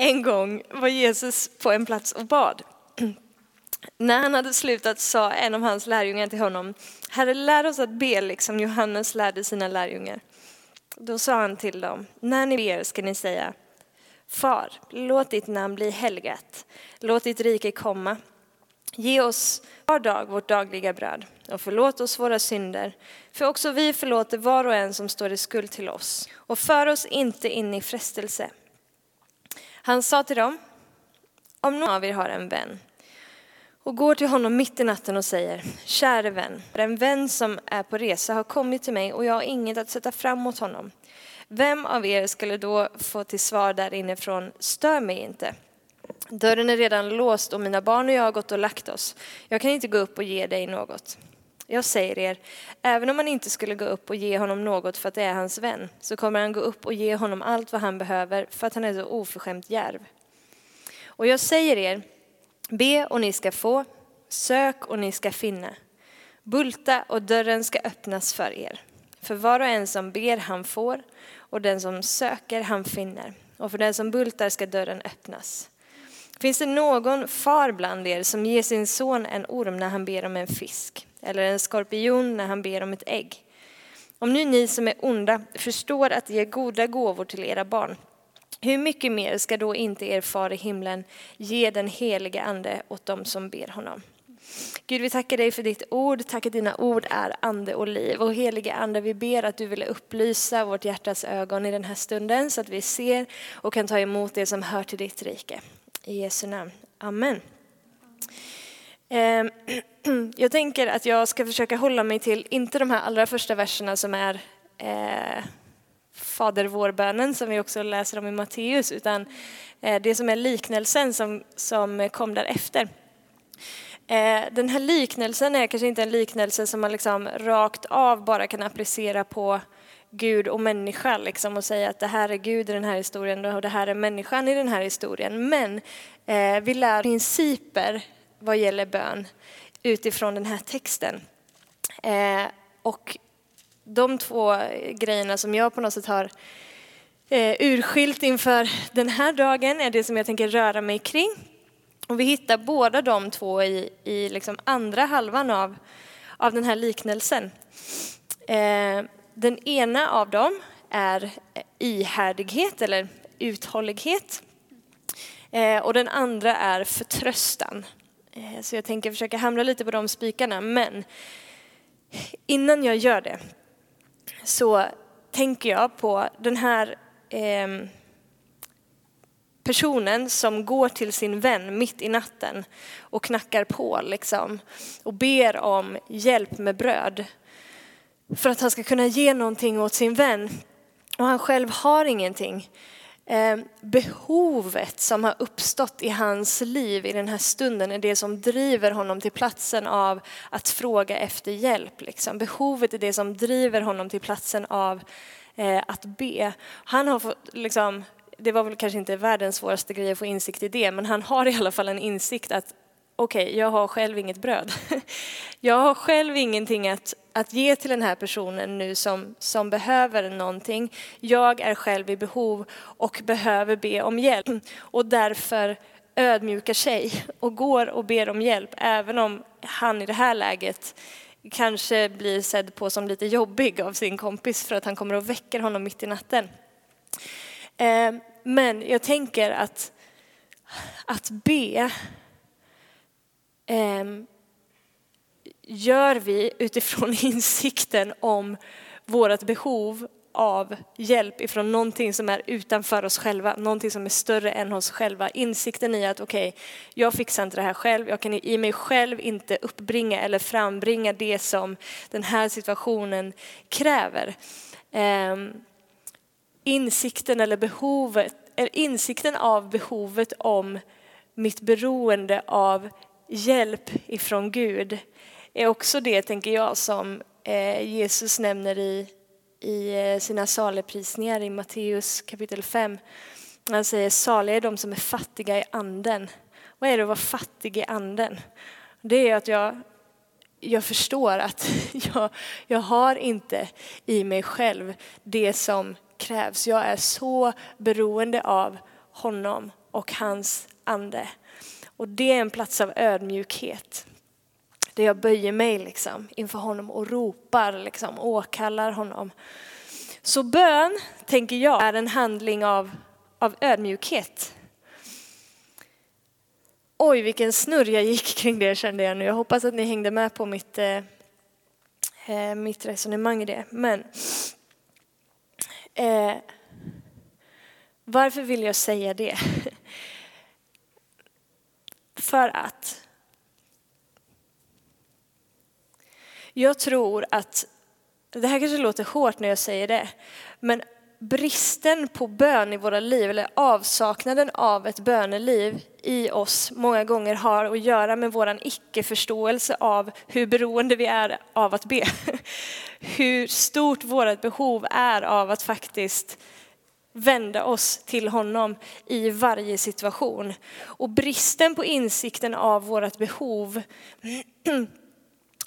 En gång var Jesus på en plats och bad. När han hade slutat sa en av hans lärjungar till honom: Herre, lär oss att be liksom Johannes lärde sina lärjungar. Då sa han till dem: när ni ber ska ni säga: Far, låt ditt namn bli helgat. Låt ditt rike komma. Ge oss var dag vårt dagliga bröd och förlåt oss våra synder. För också vi förlåter var och en som står i skuld till oss. Och för oss inte in i frestelse. Han sa till dem: om någon av er har en vän och går till honom mitt i natten och säger: käre vän, en vän som är på resa har kommit till mig och jag har inget att sätta fram mot honom. Vem av er skulle då få till svar där inifrån: stör mig inte. Dörren är redan låst och mina barn och jag har gått och lagt oss. Jag kan inte gå upp och ge dig något. Jag säger er, även om man inte skulle gå upp och ge honom något för att det är hans vän, så kommer han gå upp och ge honom allt vad han behöver för att han är så oförskämt djärv. Och jag säger er, be och ni ska få, sök och ni ska finna. Bulta och dörren ska öppnas för er. För var och en som ber han får, och den som söker han finner. Och för den som bultar ska dörren öppnas. Finns det någon far bland er som ger sin son en orm när han ber om en fisk? Eller en skorpion när han ber om ett ägg? Om nu ni som är onda förstår att ge goda gåvor till era barn, hur mycket mer ska då inte er far i himlen ge den heliga ande åt dem som ber honom? Gud, vi tackar dig för ditt ord. Tack att dina ord är ande och liv. Och heliga ande, vi ber att du vill upplysa vårt hjärtas ögon i den här stunden, så att vi ser och kan ta emot det som hör till ditt rike. I Jesu namn. Amen. Jag tänker att jag ska försöka hålla mig till, inte de här allra första verserna som är Fader vår-bönen som vi också läser om i Matteus, utan det som är liknelsen som kom därefter. Den här liknelsen är kanske inte en liknelse som man liksom rakt av bara kan applicera på Gud och människa liksom, och säga att det här är Gud i den här historien och det här är människan i den här historien. Men vi lär principer vad gäller bön utifrån den här texten. Och de två grejerna som jag på något sätt har urskilt inför den här dagen är det som jag tänker röra mig kring. Och vi hittar båda de två i liksom andra halvan av den här liknelsen. Den ena av dem är ihärdighet eller uthållighet. Och den andra är förtröstan. Så jag tänker försöka hamra lite på de spikarna. Men innan jag gör det så tänker jag på den här personen som går till sin vän mitt i natten och knackar på liksom, och ber om hjälp med bröd för att han ska kunna ge någonting åt sin vän. Och han själv har ingenting. Behovet som har uppstått i hans liv i den här stunden är det som driver honom till platsen av att fråga efter hjälp. Liksom. Behovet är det som driver honom till platsen av att be. Han har fått, liksom, det var väl kanske inte världens svåraste grej att få insikt i det, men han har i alla fall en insikt att okej, jag har själv inget bröd. Jag har själv ingenting att ge till den här personen nu som behöver någonting. Jag är själv i behov och behöver be om hjälp. Och därför ödmjukar sig och går och ber om hjälp. Även om han i det här läget kanske blir sedd på som lite jobbig av sin kompis för att han kommer och väcker honom mitt i natten. Men jag tänker att be gör vi utifrån insikten om vårt behov av hjälp ifrån någonting som är utanför oss själva, någonting som är större än oss själva. Insikten i att okej, jag fixar inte det här själv, jag kan i mig själv inte uppbringa eller frambringa det som den här situationen kräver. Insikten eller behovet, eller insikten av behovet om mitt beroende av hjälp ifrån Gud är också det, tänker jag, som Jesus nämner i sina saligprisningar i Matteus kapitel 5. Han säger: saliga är de som är fattiga i anden. Vad är det att vara fattig i anden? Det är att jag förstår att jag har inte i mig själv det som krävs. Jag är så beroende av honom och hans ande. Och det är en plats av ödmjukhet. Där jag böjer mig inför honom och ropar, åkallar honom. Så bön, tänker jag, är en handling av ödmjukhet. Oj, vilken snurr jag gick kring det, kände jag nu. Jag hoppas att ni hängde med på mitt resonemang i det. Men varför vill jag säga det? För att jag tror att, det här kanske låter hårt när jag säger det, men bristen på bön i våra liv, eller avsaknaden av ett böneliv i oss, många gånger har att göra med våran icke-förståelse av hur beroende vi är av att be. Hur stort vårt behov är av att faktiskt vända oss till honom i varje situation. Och bristen på insikten av vårt behov,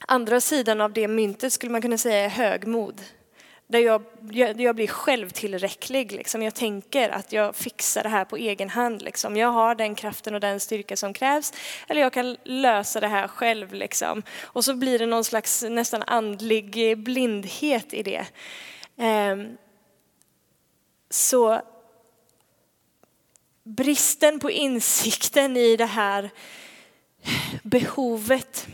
andra sidan av det myntet skulle man kunna säga är högmod. Där jag blir självtillräcklig. Jag tänker att jag fixar det här på egen hand. Jag har den kraften och den styrka som krävs. Eller jag kan lösa det här själv. Och så blir det någon slags nästan andlig blindhet i det. Så bristen på insikten i det här behovet.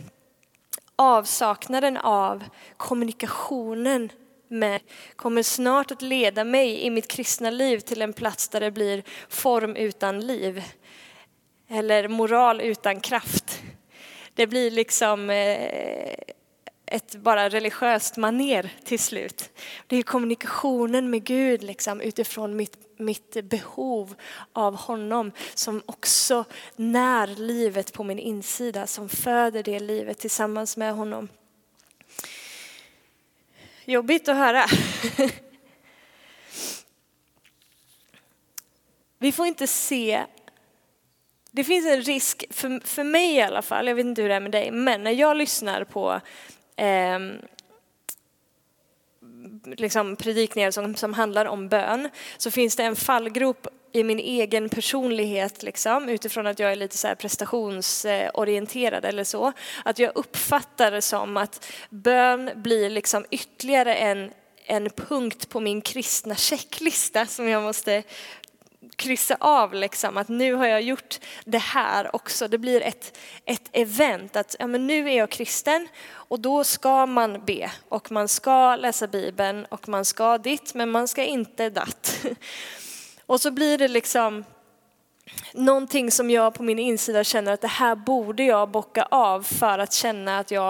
Avsaknaden av kommunikationen med kommer snart att leda mig i mitt kristna liv till en plats där det blir form utan liv. Eller moral utan kraft. Det blir ett bara religiöst maner till slut. Det är kommunikationen med Gud utifrån mitt behov av honom som också när livet på min insida, som föder det livet tillsammans med honom. Jobbigt att höra. Vi får inte se. Det finns en risk, för mig i alla fall, jag vet inte hur det är med dig, men när jag lyssnar på predikningar som handlar om bön, så finns det en fallgrop i min egen personlighet utifrån att jag är lite så här prestationsorienterad eller så, att jag uppfattar det som att bön blir ytterligare en punkt på min kristna checklista som jag måste kryssa av, att nu har jag gjort det här också. Det blir ett event att ja, men nu är jag kristen och då ska man be och man ska läsa Bibeln och man ska ditt, men man ska inte datt. Och så blir det någonting som jag på min insida känner att det här borde jag bocka av för att känna att jag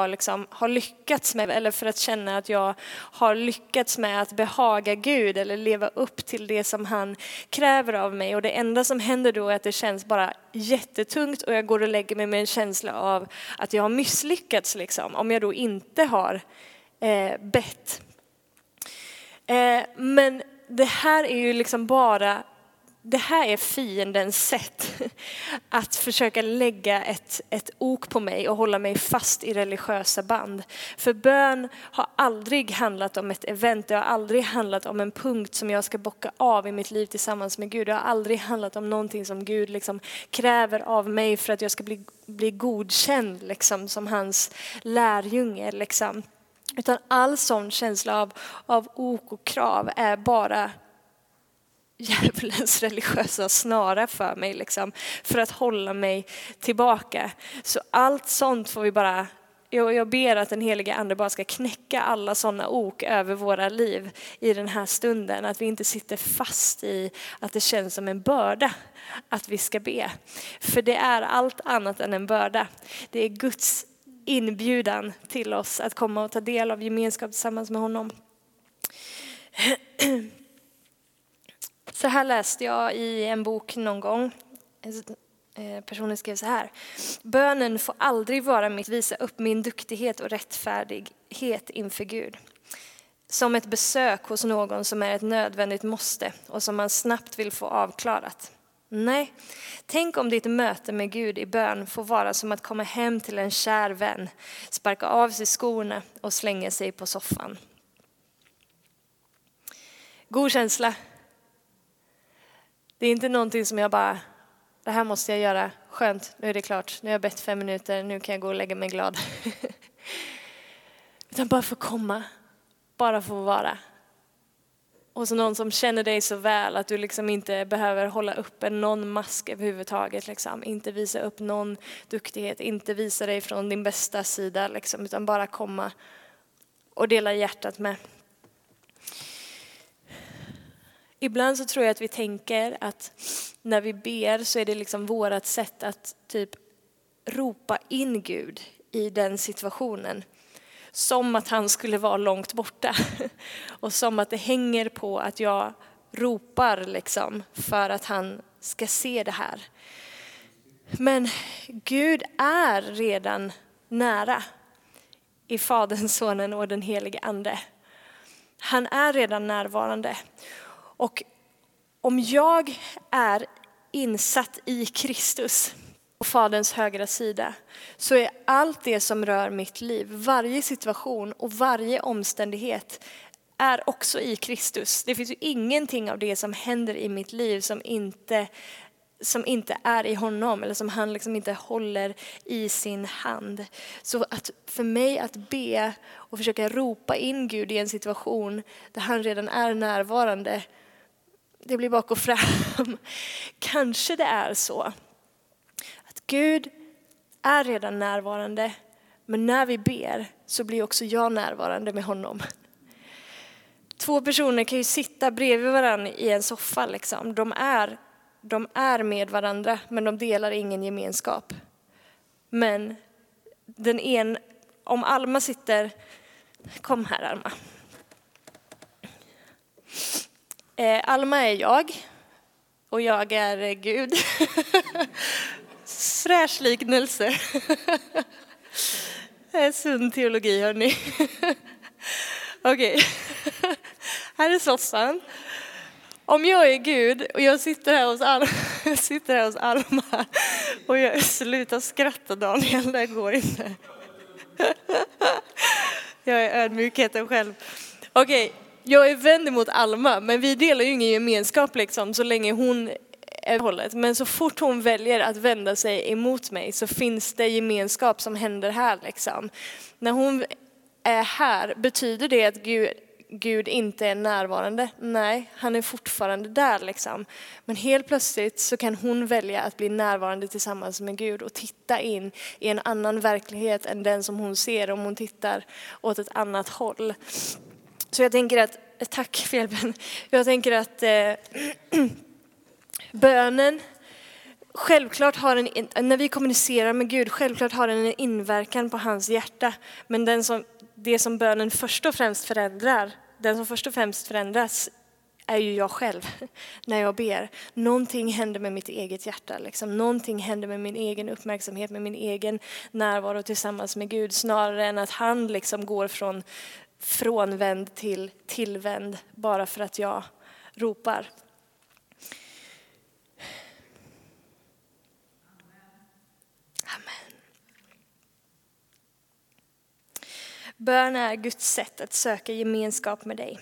har lyckats med, eller för att känna att jag har lyckats med att behaga Gud eller leva upp till det som han kräver av mig. Och det enda som händer då är att det känns bara jättetungt och jag går och lägger mig med en känsla av att jag har misslyckats om jag då inte har bett. Men det här är ju bara... Det här är fiendens sätt att försöka lägga ett ok på mig och hålla mig fast i religiösa band. För bön har aldrig handlat om ett event. Det har aldrig handlat om en punkt som jag ska bocka av i mitt liv tillsammans med Gud. Det har aldrig handlat om någonting som Gud kräver av mig för att jag ska bli godkänd som hans lärjunge. Utan all sån känsla av ok och krav är bara... djävulens religiösa snara för mig för att hålla mig tillbaka. Så allt sånt får vi bara, jag ber att den heliga ande bara ska knäcka alla sådana ok över våra liv i den här stunden, att vi inte sitter fast i att det känns som en börda att vi ska be, för det är allt annat än en börda. Det är Guds inbjudan till oss att komma och ta del av gemenskap tillsammans med honom. Så här läste jag i en bok någon gång. Personen skrev så här: bönen får aldrig vara mitt visa upp min duktighet och rättfärdighet inför Gud. Som ett besök hos någon som är ett nödvändigt måste och som man snabbt vill få avklarat. Nej, tänk om ditt möte med Gud i bön får vara som att komma hem till en kär vän, sparka av sig skorna och slänga sig på soffan. God känsla. Det är inte någonting som jag bara det här måste jag göra, skönt, nu är det klart, nu har jag bett 5 minuter, nu kan jag gå och lägga mig glad. Utan bara få komma, bara få vara. Och så någon som känner dig så väl att du liksom inte behöver hålla upp någon mask överhuvudtaget. Liksom. Inte visa upp någon duktighet, inte visa dig från din bästa sida. Liksom, utan bara komma och dela hjärtat med. Ibland så tror jag att vi tänker att när vi ber så är det liksom vårat sätt att typ ropa in Gud i den situationen. Som att han skulle vara långt borta. Och som att det hänger på att jag ropar liksom för att han ska se det här. Men Gud är redan nära i Fadern, Sonen och den helige Ande. Han är redan närvarande. Och om jag är insatt i Kristus på Faderns högra sida så är allt det som rör mitt liv, varje situation och varje omständighet är också i Kristus. Det finns ju ingenting av det som händer i mitt liv som inte är i honom eller som han liksom inte håller i sin hand. Så att för mig att be och försöka ropa in Gud i en situation där han redan är närvarande, det blir bak och fram. Kanske det är så. Gud är redan närvarande, men när vi ber så blir också jag närvarande med honom. 2 personer kan ju sitta bredvid varandra i en soffa. Liksom. De är med varandra, men de delar ingen gemenskap. Men om Alma sitter... Kom här, Alma. Alma är jag, och jag är Gud. Fräsch liknelse. Det är sund teologi, hörni. Okej. Här är soffan. Om jag är Gud och jag sitter här hos Alma och jag slutar skratta, Daniel, det går inte. Jag är ödmjukheten själv. Okej, jag är vänd emot Alma, men vi delar ju ingen gemenskap liksom, så länge hon... Men så fort hon väljer att vända sig emot mig så finns det gemenskap som händer här. Liksom. När hon är här, betyder det att Gud inte är närvarande? Nej, han är fortfarande där. Liksom. Men helt plötsligt så kan hon välja att bli närvarande tillsammans med Gud och titta in i en annan verklighet än den som hon ser om hon tittar åt ett annat håll. Så jag tänker att, tack för hjälpen, jag tänker att... Bönen, självklart har när vi kommunicerar med Gud, självklart har den en inverkan på hans hjärta. Men det som bönen först och främst förändrar, den som först och främst förändras är ju jag själv när jag ber. Någonting händer med mitt eget hjärta. Liksom. Någonting händer med min egen uppmärksamhet, med min egen närvaro tillsammans med Gud. Snarare än att han liksom går från frånvänd till tillvänd bara för att jag ropar. Bön är Guds sätt att söka gemenskap med dig.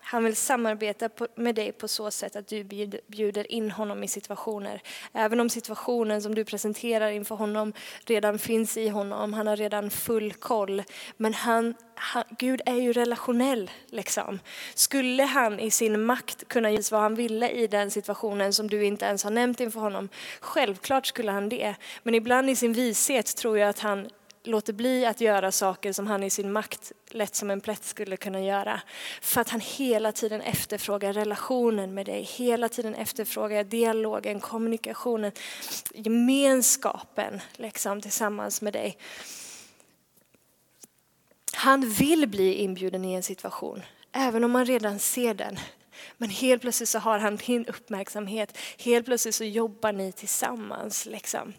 Han vill samarbeta med dig på så sätt att du bjuder in honom i situationer. Även om situationen som du presenterar inför honom redan finns i honom. Han har redan full koll. Men Gud är ju relationell. Liksom. Skulle han i sin makt kunna göra vad han ville i den situationen som du inte ens har nämnt inför honom? Självklart skulle han det. Men ibland i sin vishet tror jag att han... låter bli att göra saker som han i sin makt lätt som en plätt skulle kunna göra. För att han hela tiden efterfrågar relationen med dig. Hela tiden efterfrågar dialogen, kommunikationen, gemenskapen liksom, tillsammans med dig. Han vill bli inbjuden i en situation, även om man redan ser den. Men helt plötsligt så har han din uppmärksamhet. Helt plötsligt så jobbar ni tillsammans liksom.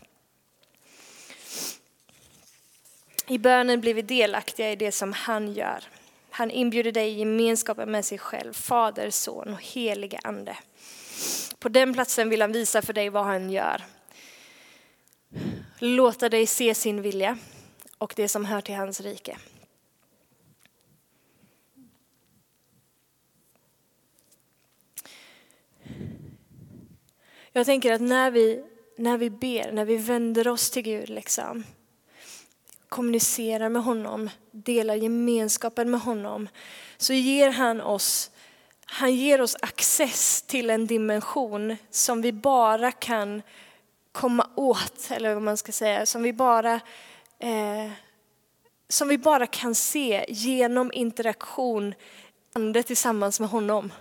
I bönen blir vi delaktiga i det som han gör. Han inbjuder dig i gemenskapen med sig själv, Fader, Son och Helige Ande. På den platsen vill han visa för dig vad han gör. Låta dig se sin vilja och det som hör till hans rike. Jag tänker att när vi när vi ber, när vi vänder oss till Gud, liksom, kommunicerar med honom, delar gemenskapen med honom, så ger han ger oss access till en dimension som vi bara kan komma åt, eller vad man ska säga, som vi bara kan se genom interaktion tillsammans med honom.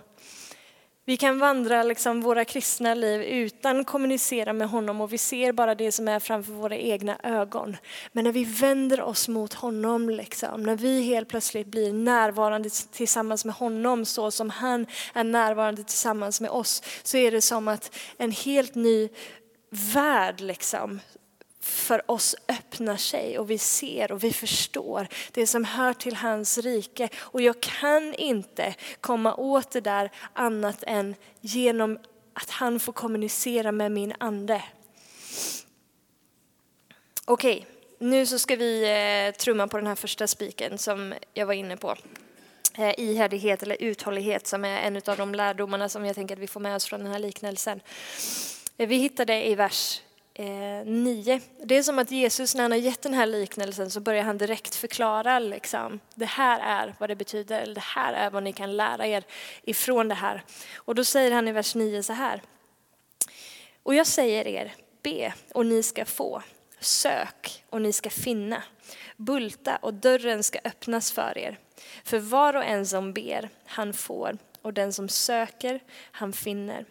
Vi kan vandra liksom våra kristna liv utan kommunicera med honom, och vi ser bara det som är framför våra egna ögon. Men när vi vänder oss mot honom, liksom, när vi helt plötsligt blir närvarande tillsammans med honom så som han är närvarande tillsammans med oss, så är det som att en helt ny värld, liksom, för oss öppnar sig, och vi ser och vi förstår det som hör till hans rike. Och jag kan inte komma åt det där annat än genom att han får kommunicera med min ande. Okej, nu så ska vi trumma på den här första spiken som jag var inne på. Ihärdighet eller uthållighet, som är en av de lärdomarna som jag tänker att vi får med oss från den här liknelsen. Vi hittar det i vers 9. Det är som att Jesus, när han har gett den här liknelsen, så börjar han direkt förklara, liksom, det här är vad det betyder, eller det här är vad ni kan lära er ifrån det här. Och då säger han i vers 9 så här: och jag säger er, be och ni ska få, sök och ni ska finna, bulta och dörren ska öppnas för er. För var och en som ber, han får, och den som söker, han finner,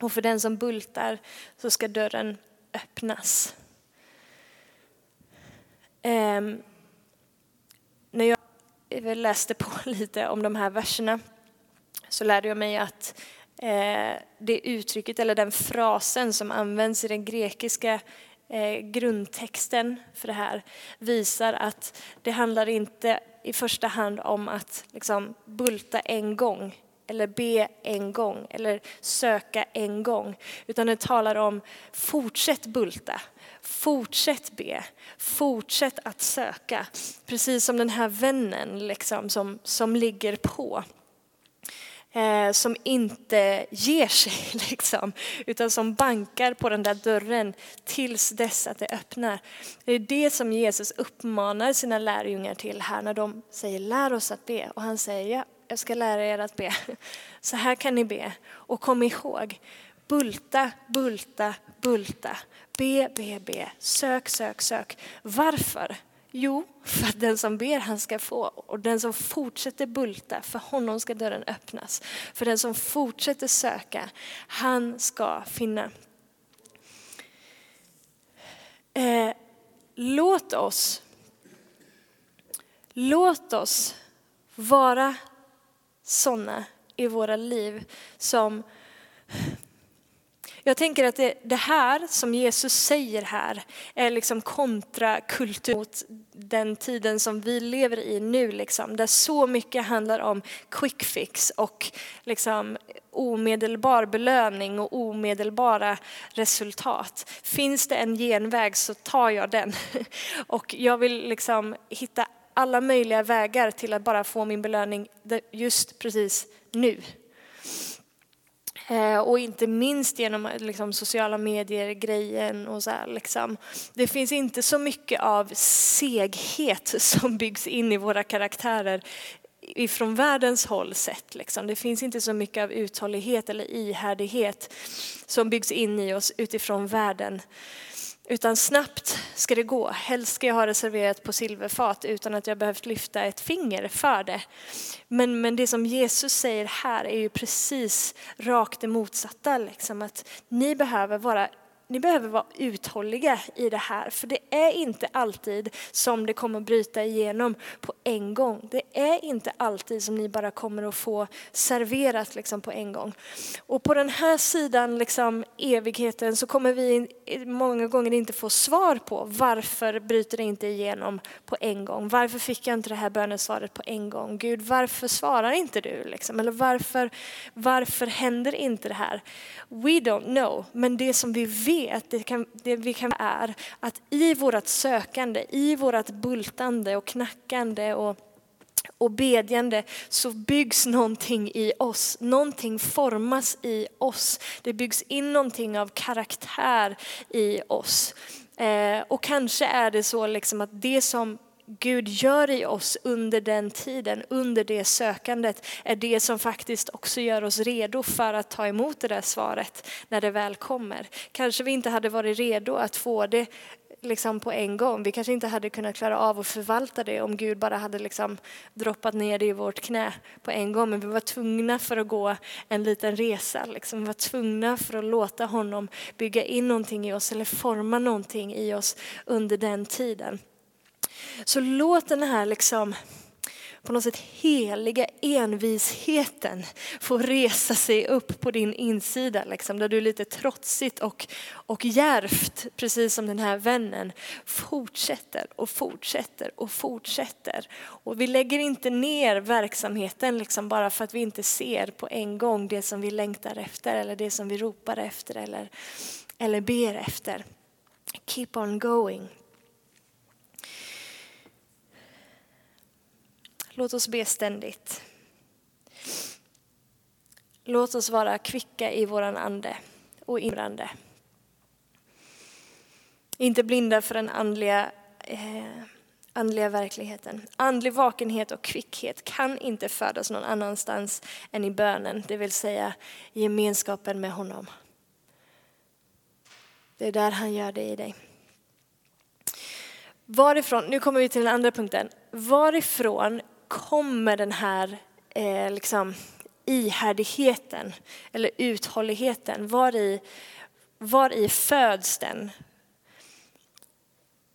och för den som bultar så ska dörren öppnas. När jag läste på lite om de här verserna så lärde jag mig att det uttrycket, eller den frasen som används i den grekiska grundtexten för det här, visar att det handlar inte i första hand om att, liksom, bulta en gång, eller be en gång, eller söka en gång. Utan det talar om fortsätt bulta, fortsätt be, fortsätt att söka. Precis som den här vännen, liksom, som ligger på. Som inte ger sig, liksom, utan som bankar på den där dörren tills dess att det öppnar. Det är det som Jesus uppmanar sina lärjungar till här när de säger lär oss att be. Och han säger ja. Jag ska lära er att be. Så här kan ni be. Och kom ihåg. Bulta, bulta, bulta. Be, be, be. Sök, sök, sök. Varför? Jo, för att den som ber, han ska få. Och den som fortsätter bulta, för honom ska dörren öppnas. För den som fortsätter söka, han ska finna. Låt oss vara sådana i våra liv som... Jag tänker att det här som Jesus säger här är, liksom, kontrakultur mot den tiden som vi lever i nu, liksom, där så mycket handlar om quick fix och, liksom, omedelbar belöning och omedelbara resultat. Finns det en genväg så tar jag den. Och jag vill, liksom, hitta alla möjliga vägar till att bara få min belöning just precis nu. Och inte minst genom, liksom, sociala medier-grejen och så här, liksom. Det finns inte så mycket av seghet som byggs in i våra karaktärer ifrån världens håll sett, liksom. Det finns inte så mycket av uthållighet eller ihärdighet som byggs in i oss utifrån världen. Utan snabbt ska det gå. Helst ska jag ha det serverat på silverfat utan att jag behövt lyfta ett finger för det. Men det som Jesus säger här är ju precis rakt det motsatta. Liksom, att ni behöver vara uthålliga i det här. För det är inte alltid som det kommer bryta igenom på en gång. Det är inte alltid som ni bara kommer att få serverat, liksom, på en gång. Och på den här sidan, liksom, evigheten, så kommer vi många gånger inte få svar på varför bryter det inte igenom på en gång. Varför fick jag inte det här bönesvaret på en gång? Gud, varför svarar inte du? Liksom? Eller varför händer inte det här? We don't know. Men det som vi vet, det vi kan är att i vårat sökande, i vårat bultande och knackande och och bedjande så byggs någonting i oss. Någonting formas i oss. Det byggs in någonting av karaktär i oss. Och kanske är det så liksom att det som Gud gör i oss under den tiden, under det sökandet, är det som faktiskt också gör oss redo för att ta emot det där svaret när det väl kommer. Kanske vi inte hade varit redo att få det liksom på en gång. Vi kanske inte hade kunnat klara av att förvalta det om Gud bara hade liksom droppat ner det i vårt knä på en gång. Men vi var tvungna för att gå en liten resa. Liksom. Vi var tvungna för att låta honom bygga in någonting i oss eller forma någonting i oss under den tiden. Så låt den här liksom på något sätt heliga envisheten får resa sig upp på din insida. Liksom, där du lite trotsigt och djärvt, precis som den här vännen, fortsätter. Och vi lägger inte ner verksamheten liksom, bara för att vi inte ser på en gång det som vi längtar efter eller det som vi ropar efter eller ber efter. Keep on going. Låt oss be ständigt. Låt oss vara kvicka i våran ande och inrande. Inte blinda för den andliga verkligheten. Andlig vakenhet och kvickhet kan inte födas någon annanstans än i bönen. Det vill säga gemenskapen med honom. Det är där han gör det i dig. Varifrån, nu kommer vi till den andra punkten. Varifrån kommer den här liksom, ihärdigheten eller uthålligheten? Var i föds den?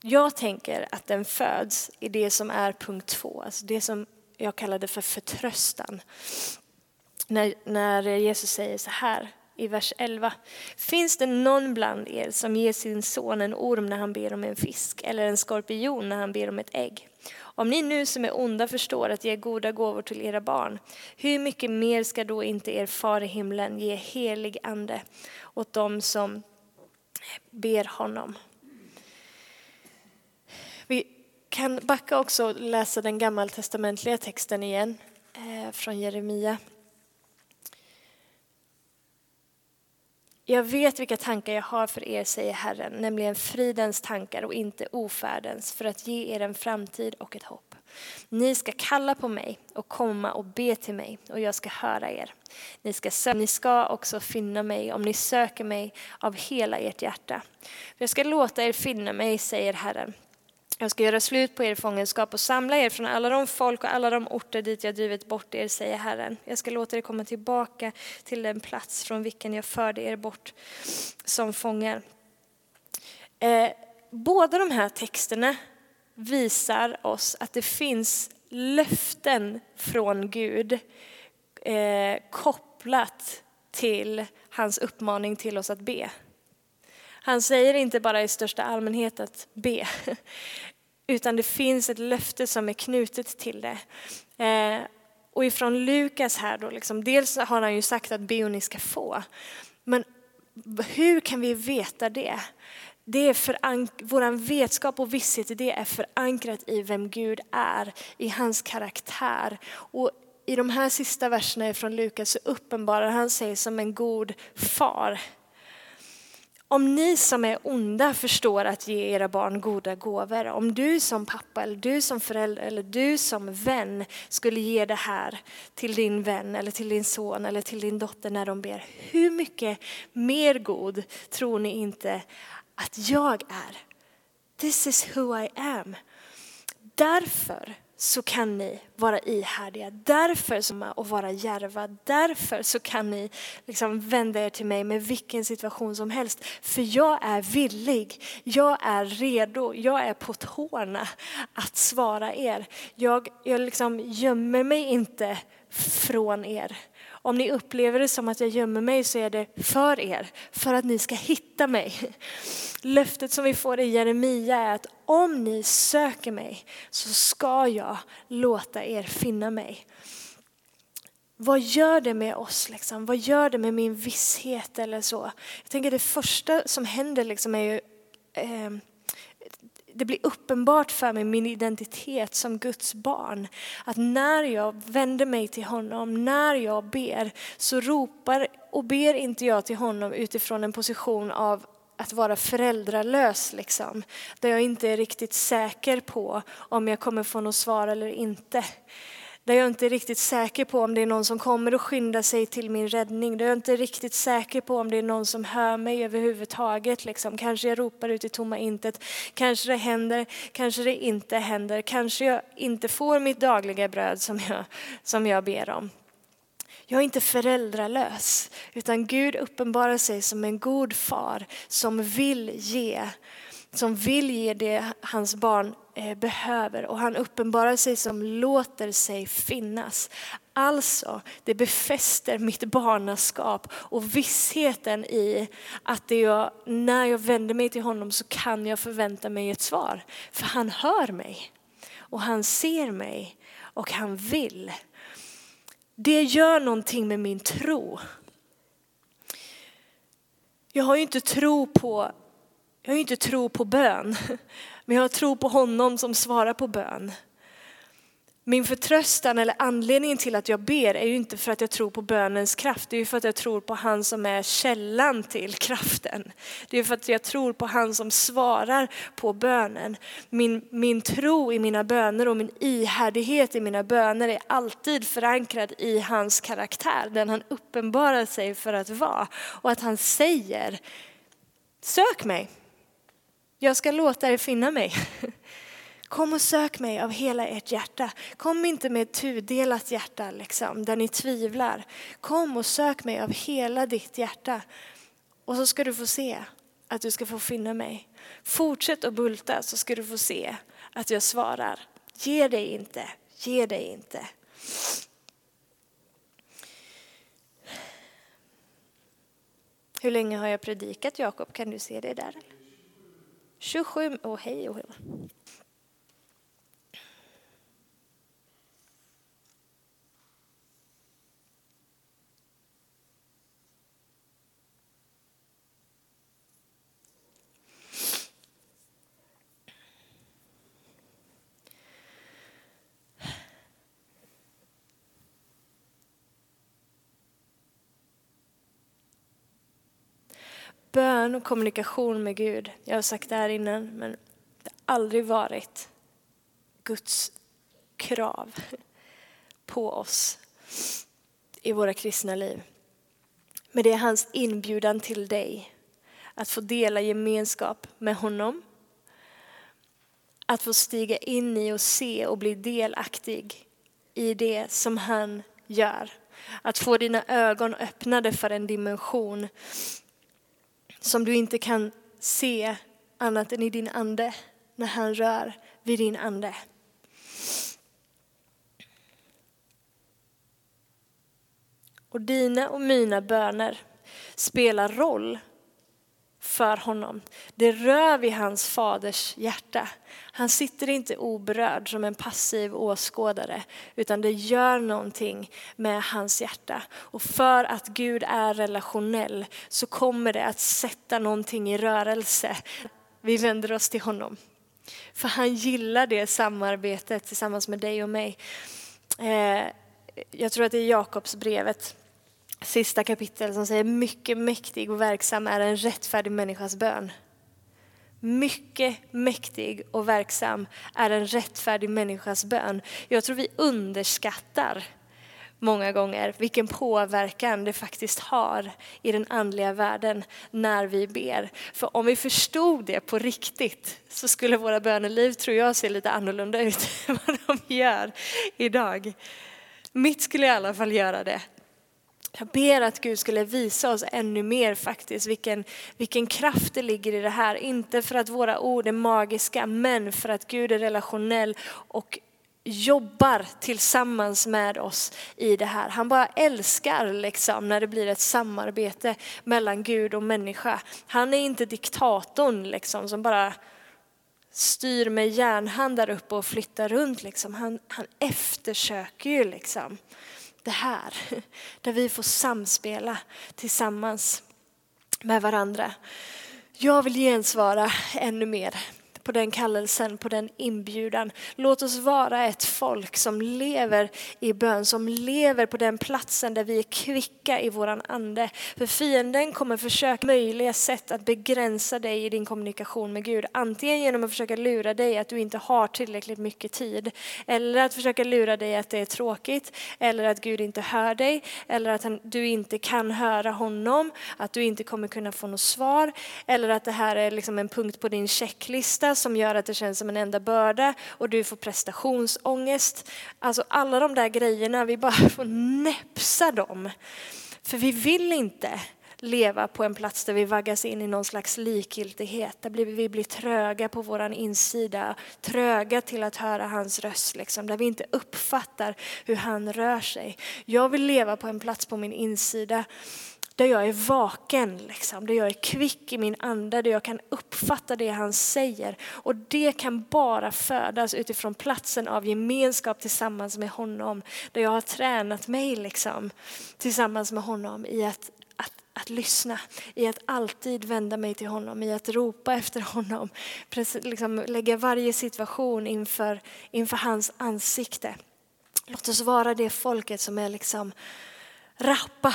Jag tänker att den föds i det som är punkt 2. Alltså det som jag kallade för förtröstan. När Jesus säger så här i vers 11. Finns det någon bland er som ger sin son en orm när han ber om en fisk? Eller en skorpion när han ber om ett ägg? Om ni nu som är onda förstår att ge goda gåvor till era barn, hur mycket mer ska då inte er far i himlen ge helig ande åt dem som ber honom? Vi kan backa också och läsa den gammaltestamentliga texten igen från Jeremia. Jag vet vilka tankar jag har för er, säger Herren, nämligen fridens tankar och inte ofärdens, för att ge er en framtid och ett hopp. Ni ska kalla på mig och komma och be till mig, och jag ska höra er. Ni ska också finna mig om ni söker mig av hela ert hjärta. Jag ska låta er finna mig, säger Herren. Jag ska göra slut på er fångenskap och samla er från alla de folk och alla de orter dit jag drivit bort er, säger Herren. Jag ska låta er komma tillbaka till den plats från vilken jag förde er bort som fångar. Båda de här texterna visar oss att det finns löften från Gud kopplat till hans uppmaning till oss att be. Han säger inte bara i största allmänhet att be, utan det finns ett löfte som är knutet till det. Och ifrån Lukas här då, liksom, dels har han ju sagt att be och ni ska få. Men hur kan vi veta det? Det är våran vetskap och visshet i det är förankrat i vem Gud är, i hans karaktär. Och i de här sista verserna från Lukas så uppenbarar han sig som en god far. Om ni som är onda förstår att ge era barn goda gåvor, om du som pappa eller du som förälder eller du som vän skulle ge det här till din vän eller till din son eller till din dotter när de ber, hur mycket mer god tror ni inte att jag är? This is who I am. Därför så kan ni vara ihärdiga. Därför och vara djärva. Därför så kan ni liksom vända er till mig med vilken situation som helst. För jag är villig. Jag är redo. Jag är på tårna att svara er. Jag liksom gömmer mig inte från er. Om ni upplever det som att jag gömmer mig så är det för er. För att ni ska hitta mig. Löftet som vi får i Jeremia är att om ni söker mig så ska jag låta er finna mig. Vad gör det med oss? Liksom? Vad gör det med min visshet eller så? Jag tänker det första som händer liksom är ju det blir uppenbart för mig min identitet som Guds barn. Att när jag vänder mig till honom, när jag ber, så ropar och ber inte jag till honom utifrån en position av att vara föräldralös. Liksom, där jag inte är riktigt säker på om jag kommer få något svar eller inte. Där jag inte är riktigt säker på om det är någon som kommer och skyndar sig till min räddning. Där jag inte är riktigt säker på om det är någon som hör mig överhuvudtaget. Liksom. Kanske jag ropar ut i tomma intet. Kanske det händer, kanske det inte händer. Kanske jag inte får mitt dagliga bröd som jag ber om. Jag är inte föräldralös, utan Gud uppenbarar sig som en god far som vill ge det hans barn behöver. Och han uppenbarar sig som låter sig finnas. Alltså, det befäster mitt barnaskap och vissheten i att när jag vänder mig till honom så kan jag förvänta mig ett svar. För han hör mig och han ser mig och han vill. Det gör någonting med min tro. Jag har ju inte tro på bön, men jag har tro på honom som svarar på bön. Min förtröstan eller anledningen till att jag ber är ju inte för att jag tror på bönens kraft. Det är ju för att jag tror på han som är källan till kraften. Det är ju för att jag tror på han som svarar på bönen. Min tro i mina böner och min ihärdighet i mina böner är alltid förankrad i hans karaktär. Den han uppenbarar sig för att vara. Och att han säger, sök mig. Jag ska låta er finna mig. Kom och sök mig av hela ert hjärta. Kom inte med ett tudelat hjärta liksom, där ni tvivlar. Kom och sök mig av hela ditt hjärta. Och så ska du få se att du ska få finna mig. Fortsätt att bulta så ska du få se att jag svarar. Ge dig inte, ge dig inte. Hur länge har jag predikat, Jakob? Kan du se det där? 27, hej. Bön och kommunikation med Gud. Jag har sagt det här innan, men det har aldrig varit Guds krav på oss i våra kristna liv. Men det är hans inbjudan till dig att få dela gemenskap med honom. Att få stiga in i och se och bli delaktig i det som han gör. Att få dina ögon öppnade för en dimension som du inte kan se annat än i din ande när han rör vid din ande. Och dina och mina böner spelar roll för honom. Det rör vid hans faders hjärta. Han sitter inte oberörd som en passiv åskådare, utan det gör någonting med hans hjärta. Och för att Gud är relationell så kommer det att sätta någonting i rörelse. Vi vänder oss till honom. För han gillar det samarbetet tillsammans med dig och mig. Jag tror att det är Jakobs brevet. Sista kapitel som säger mycket mäktig och verksam är en rättfärdig människas bön. Mycket mäktig och verksam är en rättfärdig människas bön. Jag tror vi underskattar många gånger vilken påverkan det faktiskt har i den andliga världen när vi ber. För om vi förstod det på riktigt så skulle våra böneliv, tror jag, se lite annorlunda ut än vad de gör idag. Mitt skulle i alla fall göra det. Jag ber att Gud skulle visa oss ännu mer faktiskt vilken kraft det ligger i det här. Inte för att våra ord är magiska, men för att Gud är relationell och jobbar tillsammans med oss i det här. Han bara älskar liksom när det blir ett samarbete mellan Gud och människa. Han är inte diktatorn liksom, som bara styr med järnhand där uppe och flyttar runt. Liksom. Han eftersöker ju liksom. Det här, där vi får samspela tillsammans med varandra. Jag vill gensvara ännu mer på den kallelsen, på den inbjudan. Låt oss vara ett folk som lever i bön, som lever på den platsen där vi är kvicka i våran ande. För fienden kommer försöka möjliga sätt att begränsa dig i din kommunikation med Gud. Antingen genom att försöka lura dig att du inte har tillräckligt mycket tid, eller att försöka lura dig att det är tråkigt, eller att Gud inte hör dig, eller att du inte kan höra honom, att du inte kommer kunna få något svar, eller att det här är liksom en punkt på din checklista som gör att det känns som en enda börda och du får prestationsångest. Alltså alla de där grejerna, vi bara får näpsa dem. För vi vill inte leva på en plats där vi vaggas in i någon slags likgiltighet. Där vi blir tröga på våran insida. Tröga till att höra hans röst. Liksom, där vi inte uppfattar hur han rör sig. Jag vill leva på en plats på min insida där jag är vaken, liksom, där jag är kvick i min ande, där jag kan uppfatta det han säger. Och det kan bara födas utifrån platsen av gemenskap tillsammans med honom. Där jag har tränat mig liksom, tillsammans med honom i att lyssna, i att alltid vända mig till honom, i att ropa efter honom. Liksom lägga varje situation inför hans ansikte. Låt oss vara det folket som är liksom rappa.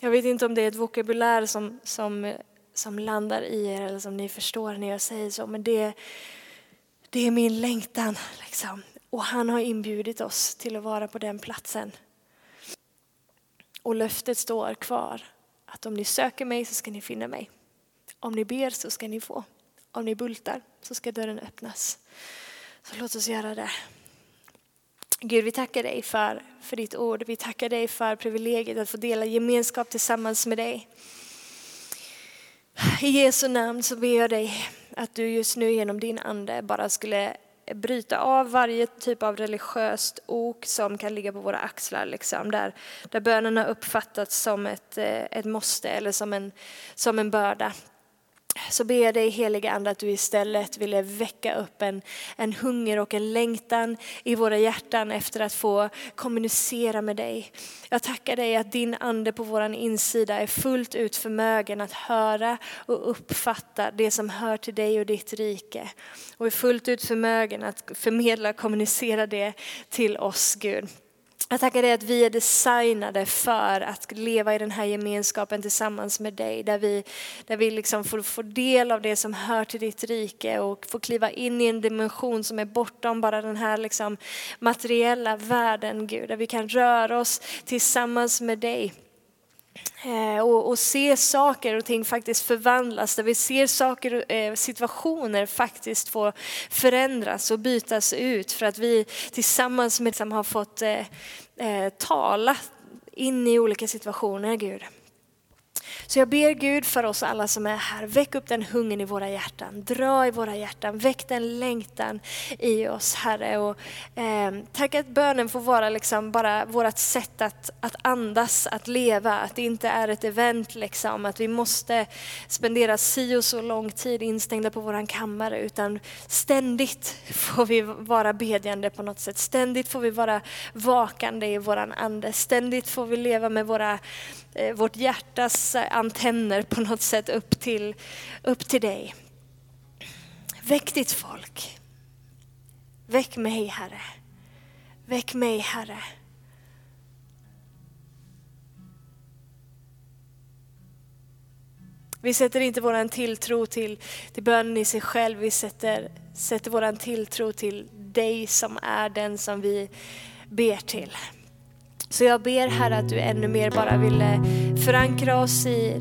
Jag vet inte om det är ett vokabulär som landar i er eller som ni förstår när jag säger så. Men det är min längtan. Liksom. Och han har inbjudit oss till att vara på den platsen. Och löftet står kvar. Att om ni söker mig så ska ni finna mig. Om ni ber så ska ni få. Om ni bultar så ska dörren öppnas. Så låt oss göra det. Gud, vi tackar dig för ditt ord. Vi tackar dig för privilegiet att få dela gemenskap tillsammans med dig. I Jesu namn så ber jag dig att du just nu genom din ande bara skulle bryta av varje typ av religiöst ok som kan ligga på våra axlar. Liksom, där bönen har uppfattats som ett måste eller som en börda. Så ber jag dig, heliga ande, att du istället ville väcka upp en hunger och en längtan i våra hjärtan efter att få kommunicera med dig. Jag tackar dig att din ande på våran insida är fullt ut förmögen att höra och uppfatta det som hör till dig och ditt rike. Och är fullt ut förmögen att förmedla och kommunicera det till oss, Gud. Jag tackar dig att vi är designade för att leva i den här gemenskapen tillsammans med dig. Där vi liksom får del av det som hör till ditt rike och får kliva in i en dimension som är bortom bara den här liksom materiella världen, Gud. Där vi kan röra oss tillsammans med dig. Och se saker och ting faktiskt förvandlas. Där vi ser saker, situationer faktiskt få förändras och bytas ut. För att vi tillsammans med dem har fått tala in i olika situationer, Gud. Så jag ber Gud för oss alla som är här. Väck upp den hungern i våra hjärtan. Dra i våra hjärtan. Väck den längtan i oss, Herre. Och tack att bönen får vara liksom bara vårt sätt att andas, att leva. Att det inte är ett event liksom. Att vi måste spendera si och så lång tid instängda på våran kammare. Utan ständigt får vi vara bedjande på något sätt. Ständigt får vi vara vakande i våran ande. Ständigt får vi leva med vårt hjärtas antenner på något sätt upp till dig. Väck ditt folk. Väck mig, Herre. Väck mig, Herre. Vi sätter inte våran tilltro till bönen i sig själv. Vi sätter våran tilltro till dig som är den som vi ber till. Så jag ber, Herre, att du ännu mer bara ville förankra oss i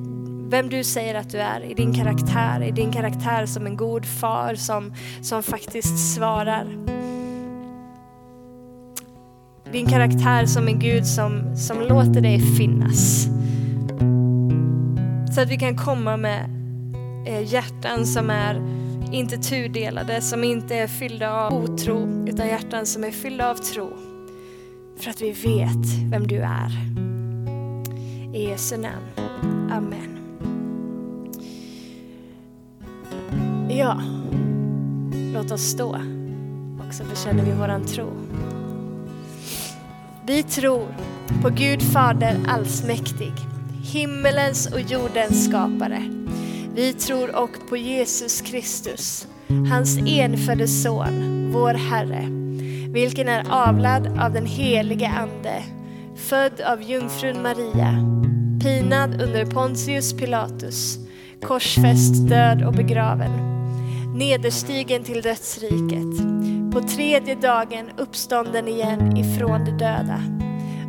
vem du säger att du är. I din karaktär. I din karaktär som en god far som faktiskt svarar. Din karaktär som en Gud som låter dig finnas. Så att vi kan komma med hjärtan som är inte tudelade. Som inte är fyllda av otro. Utan hjärtan som är fyllda av tro. För att vi vet vem du är. I Jesu namn. Amen. Ja. Låt oss stå. Och så bekänner vi våran tro. Vi tror på Gud Fader allsmäktig. Himmelens och jordens skapare. Vi tror också på Jesus Kristus, hans enfödde son, vår Herre, vilken är avlad av den helige ande, född av jungfrun Maria, pinad under Pontius Pilatus, korsfäst, död och begraven, nederstigen till dödsriket, på tredje dagen uppstånden igen ifrån de döda,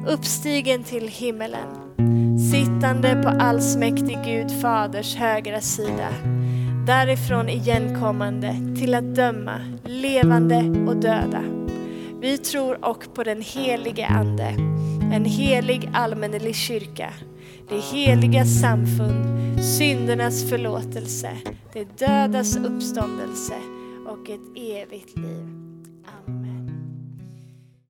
uppstigen till himmelen, sittande på allsmäktig Gud faders högra sida, därifrån igenkommande till att döma levande och döda. Vi tror också på den helige ande, en helig allmännelig kyrka, det heliga samfund, syndernas förlåtelse, det dödas uppståndelse och ett evigt liv.